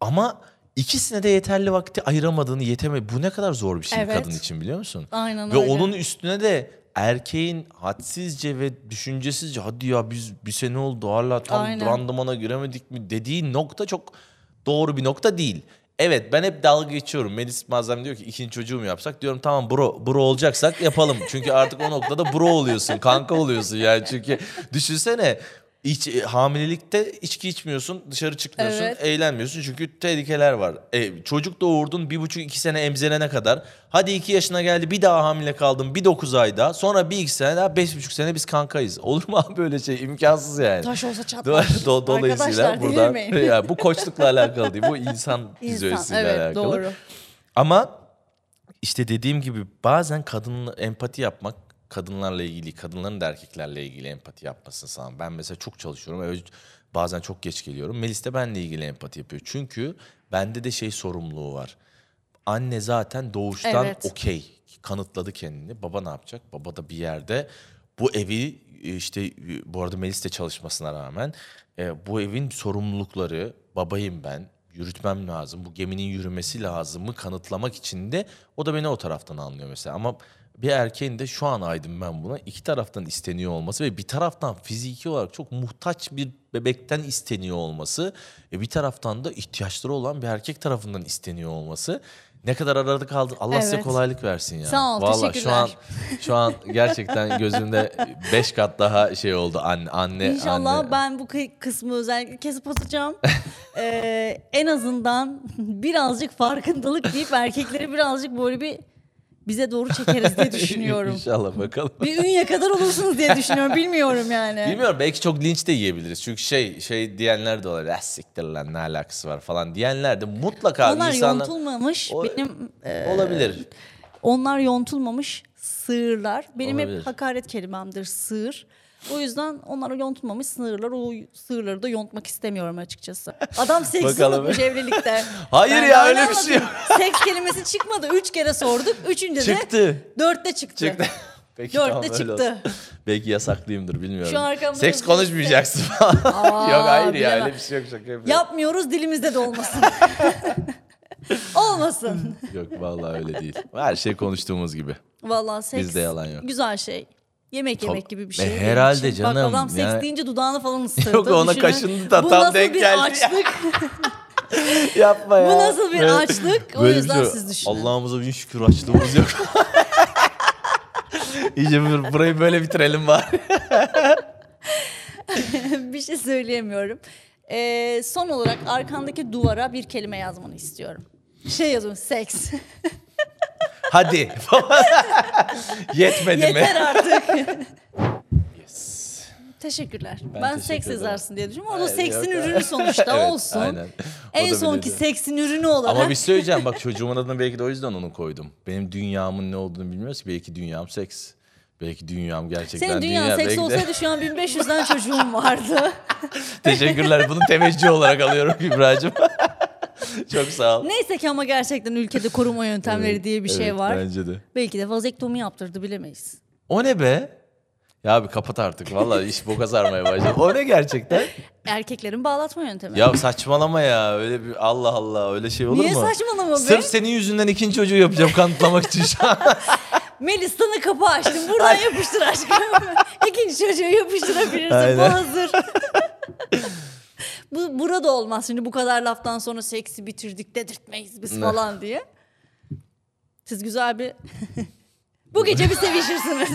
Ama ikisine de yeterli vakti ayıramadığını yeteme. Bu ne kadar zor bir şey evet. kadın için biliyor musun? Aynen öyle. Ve onun üstüne de... Erkeğin hadsizce ve düşüncesizce hadi ya biz bir sene oldu hala tam Aynen. randımana giremedik mi dediği nokta çok doğru bir nokta değil. Evet ben hep dalga geçiyorum. Melis bazen diyor ki ikinci çocuğu mu yapsak? Diyorum tamam bro, bro olacaksak yapalım. Çünkü artık o noktada bro oluyorsun, kanka oluyorsun yani. Çünkü düşünsene iç, hamilelikte içki içmiyorsun, dışarı çıkmıyorsun, evet. eğlenmiyorsun. Çünkü tehlikeler var. E, çocuk doğurdun bir buçuk iki sene emzirene kadar. Hadi iki yaşına geldi bir daha hamile kaldım bir dokuz ay daha. Sonra bir iki sene daha beş buçuk sene biz kankayız. Olur mu abi böyle şey, imkansız yani. Taş olsa çatlar. Do- dolayısıyla buradan yani bu koçlukla alakalı değil, bu insan fizyolojisiyle evet, alakalı. Doğru. Ama işte dediğim gibi bazen kadınla empati yapmak, kadınlarla ilgili, kadınların da erkeklerle ilgili empati yapmasını sağlam. Ben mesela çok çalışıyorum. Evet, bazen çok geç geliyorum. Melis de benimle ilgili empati yapıyor. Çünkü bende de şey sorumluluğu var. Anne zaten doğuştan evet. okey. Kanıtladı kendini. Baba ne yapacak? Baba da bir yerde bu evi işte, bu arada Melis de çalışmasına rağmen bu evin sorumlulukları, babayım ben, yürütmem lazım. Bu geminin yürümesi lazımı kanıtlamak için de o da beni o taraftan anlıyor mesela. Ama bir erkeğin de şu an aydın ben buna, iki taraftan isteniyor olması ve bir taraftan fiziki olarak çok muhtaç bir bebekten isteniyor olması ve bir taraftan da ihtiyaçları olan bir erkek tarafından isteniyor olması, ne kadar arada kaldı. Allah evet. size kolaylık versin ya. Sağ ol. Vallahi şu an şu an gerçekten gözümde beş kat daha şey oldu anne anne. İnşallah anne. Ben bu kısmı özellikle kesip atacağım. ee, en azından birazcık farkındalık deyip erkekleri birazcık böyle bir bize doğru çekeriz diye düşünüyorum. İnşallah bakalım. Bir ünye kadar olursunuz diye düşünüyorum. Bilmiyorum yani. Bilmiyorum, belki çok linç de yiyebiliriz. Çünkü şey şey diyenler de olabilir. Siktir lan ne alakası var falan diyenler de mutlaka. Onlar insanlar... yontulmamış. O... Benim, e... Olabilir. Onlar yontulmamış sığırlar. Benim olabilir. Hep hakaret kelimemdir sığır. O yüzden onlara yontulmamış sınırlar, o sığırları da yontmak istemiyorum açıkçası. Adam seksi unutmuş evlilikte. Hayır ben ya öyle bir şey yok. Seks kelimesi çıkmadı. Üç kere sorduk. Üçüncü de çıktı. Dörtte çıktı. Çıktı. Peki, dörtte tamam, çıktı. Belki yasaklıyımdır bilmiyorum. Seks konuşmayacaksın falan. Yok hayır ya öyle bir şey yok. Şaka yapıyorum. Yapmıyoruz, dilimizde de olmasın. Olmasın. Yok vallahi öyle değil. Her şey konuştuğumuz gibi. Vallahi seks bizde yalan yok. Güzel şey. Yemek yemek gibi bir şey. Herhalde canım. Bak adam seks yani... deyince dudağını falan ısırdı. Yok ona düşünün. Kaşındı da bu tam denk geldi. Bu nasıl bir açlık? Yapma ya. Bu nasıl bir böyle, açlık? O yüzden şey, siz düşünün. Allah'ımıza bin şükür açlığımız yok. İyice burayı böyle bitirelim bari. Bir şey söyleyemiyorum. Ee, son olarak arkandaki duvara bir kelime yazmanı istiyorum. Şey yazıyorum, seks. Hadi. Yetmedi mi? Yeter artık. Yes. Teşekkürler. Ben, ben teşekkür seks yazarsın diye düşünüyorum. Ama o seksin ürünü sonuçta. Evet, olsun. Aynen. En sonki seksin ürünü olarak. Ama bir söyleyeceğim. Bak, çocuğumun adını belki de o yüzden onu koydum. Benim dünyamın ne olduğunu bilmiyoruz ki. Belki dünyam seks. Belki dünyam gerçekten dünya. Senin dünyan dünya, seks olsaydı de... şu an bin beş yüzden çocuğum vardı. Teşekkürler. Bunu temeccü olarak alıyorum Kübra'cığım. Çok sağ ol. Neyse ki ama gerçekten ülkede koruma yöntemleri evet, diye bir şey evet, var. Bence de. Belki de vazektomi yaptırdı, bilemeyiz. O ne be? Ya abi kapat artık. Vallahi iş boka sarmaya başladı. O ne gerçekten? Erkeklerin bağlatma yöntemi. Ya saçmalama ya. Öyle bir Allah Allah, öyle şey olur mu? Niye saçmalama be? Sırf senin yüzünden ikinci çocuğu yapacağım kanıtlamak için şu an. Melis, sana kapı açtım. Buradan yapıştır aşkım. İkinci çocuğu yapıştırabilirsin. Aynen. Bu hazır. Bu burada olmaz. Şimdi bu kadar laftan sonra seksi bitirdik dedirtmeyiz biz falan diye. Siz güzel bir... bu gece bir sevişirsiniz.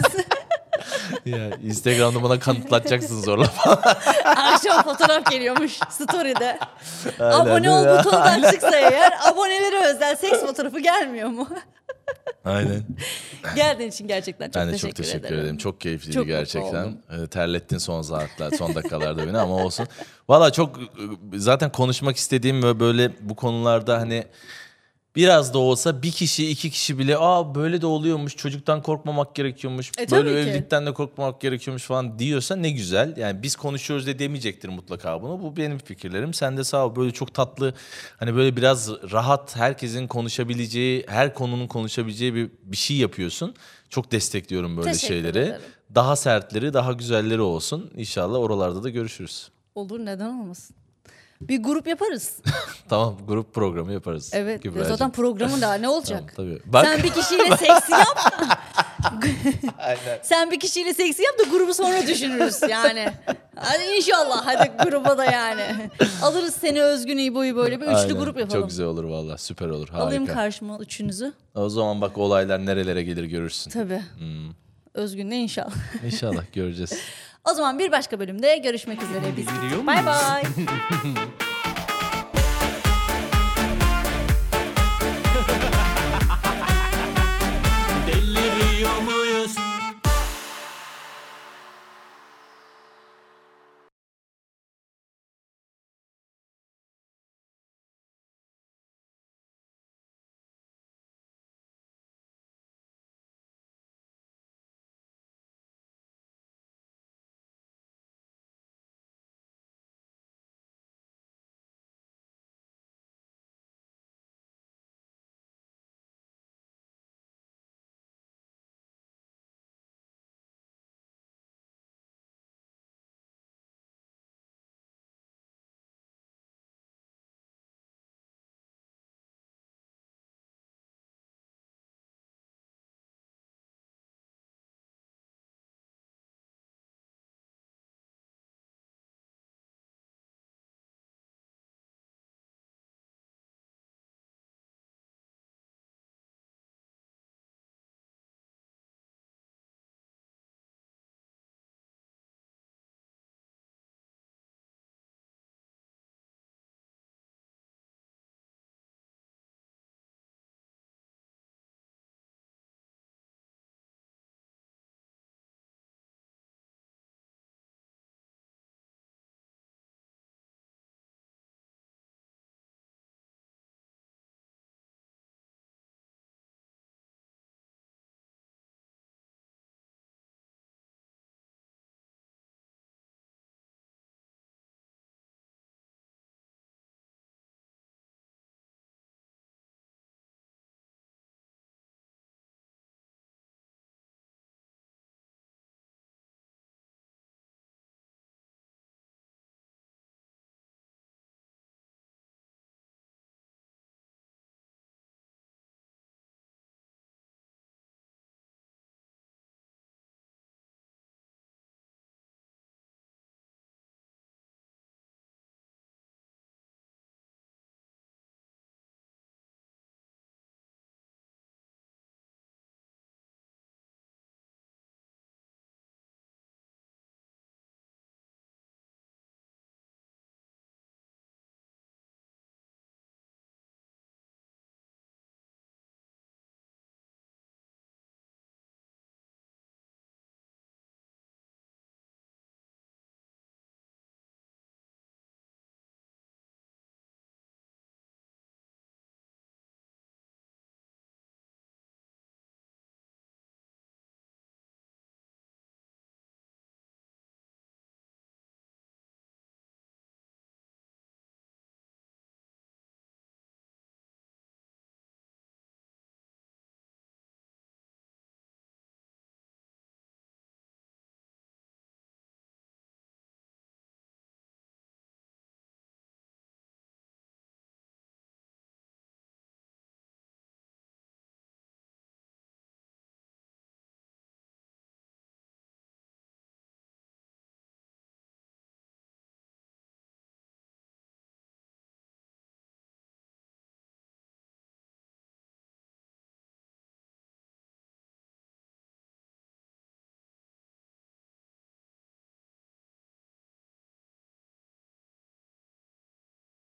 Ya, Instagram'da bana kanıtlatacaksın zorla falan. Akşam fotoğraf geliyormuş story'de. Aynen, abone ol butonu da açıksa eğer, abonelere özel seks fotoğrafı gelmiyor mu? Aynen. Geldiğin için gerçekten çok teşekkür ederim. Ben de teşekkür çok teşekkür ederim. ederim. Çok keyifliydi çok gerçekten. E, terlettin son saatler, son dakikalarda beni ama olsun. Valla çok zaten konuşmak istediğim ve böyle bu konularda hani biraz da olsa bir kişi iki kişi bile aa böyle de oluyormuş, çocuktan korkmamak gerekiyormuş, e, böyle evlilikten de korkmamak gerekiyormuş falan diyorsa ne güzel. Yani biz konuşuyoruz de demeyecektir mutlaka bunu. Bu benim fikirlerim. Sen de sağ ol, böyle çok tatlı, hani böyle biraz rahat, herkesin konuşabileceği, her konunun konuşabileceği bir, bir şey yapıyorsun. Çok destekliyorum böyle Teşekkür şeyleri. Ederim. Daha sertleri, daha güzelleri olsun. İnşallah oralarda da görüşürüz. Olur, neden olmasın. Bir grup yaparız. Tamam, grup programı yaparız. Evet, Kübra'cığım. Zaten programın daha ne olacak? Tamam, tabii. Bak. Sen bir kişiyle seksi yap. Aynen. Sen bir kişiyle seksi yap da grubu sonra düşünürüz yani. Hadi inşallah, hadi gruba da yani. Alırız seni, Özgün, İbo'yu, böyle bir üçlü Aynen. grup yapalım. Çok güzel olur valla, süper olur, harika. Alayım karşıma üçünüzü. O zaman bak olaylar nerelere gelir görürsün. Tabii. Hmm. Özgün'le inşallah. İnşallah göreceğiz. O zaman bir başka bölümde görüşmek üzere biz. Bay bay.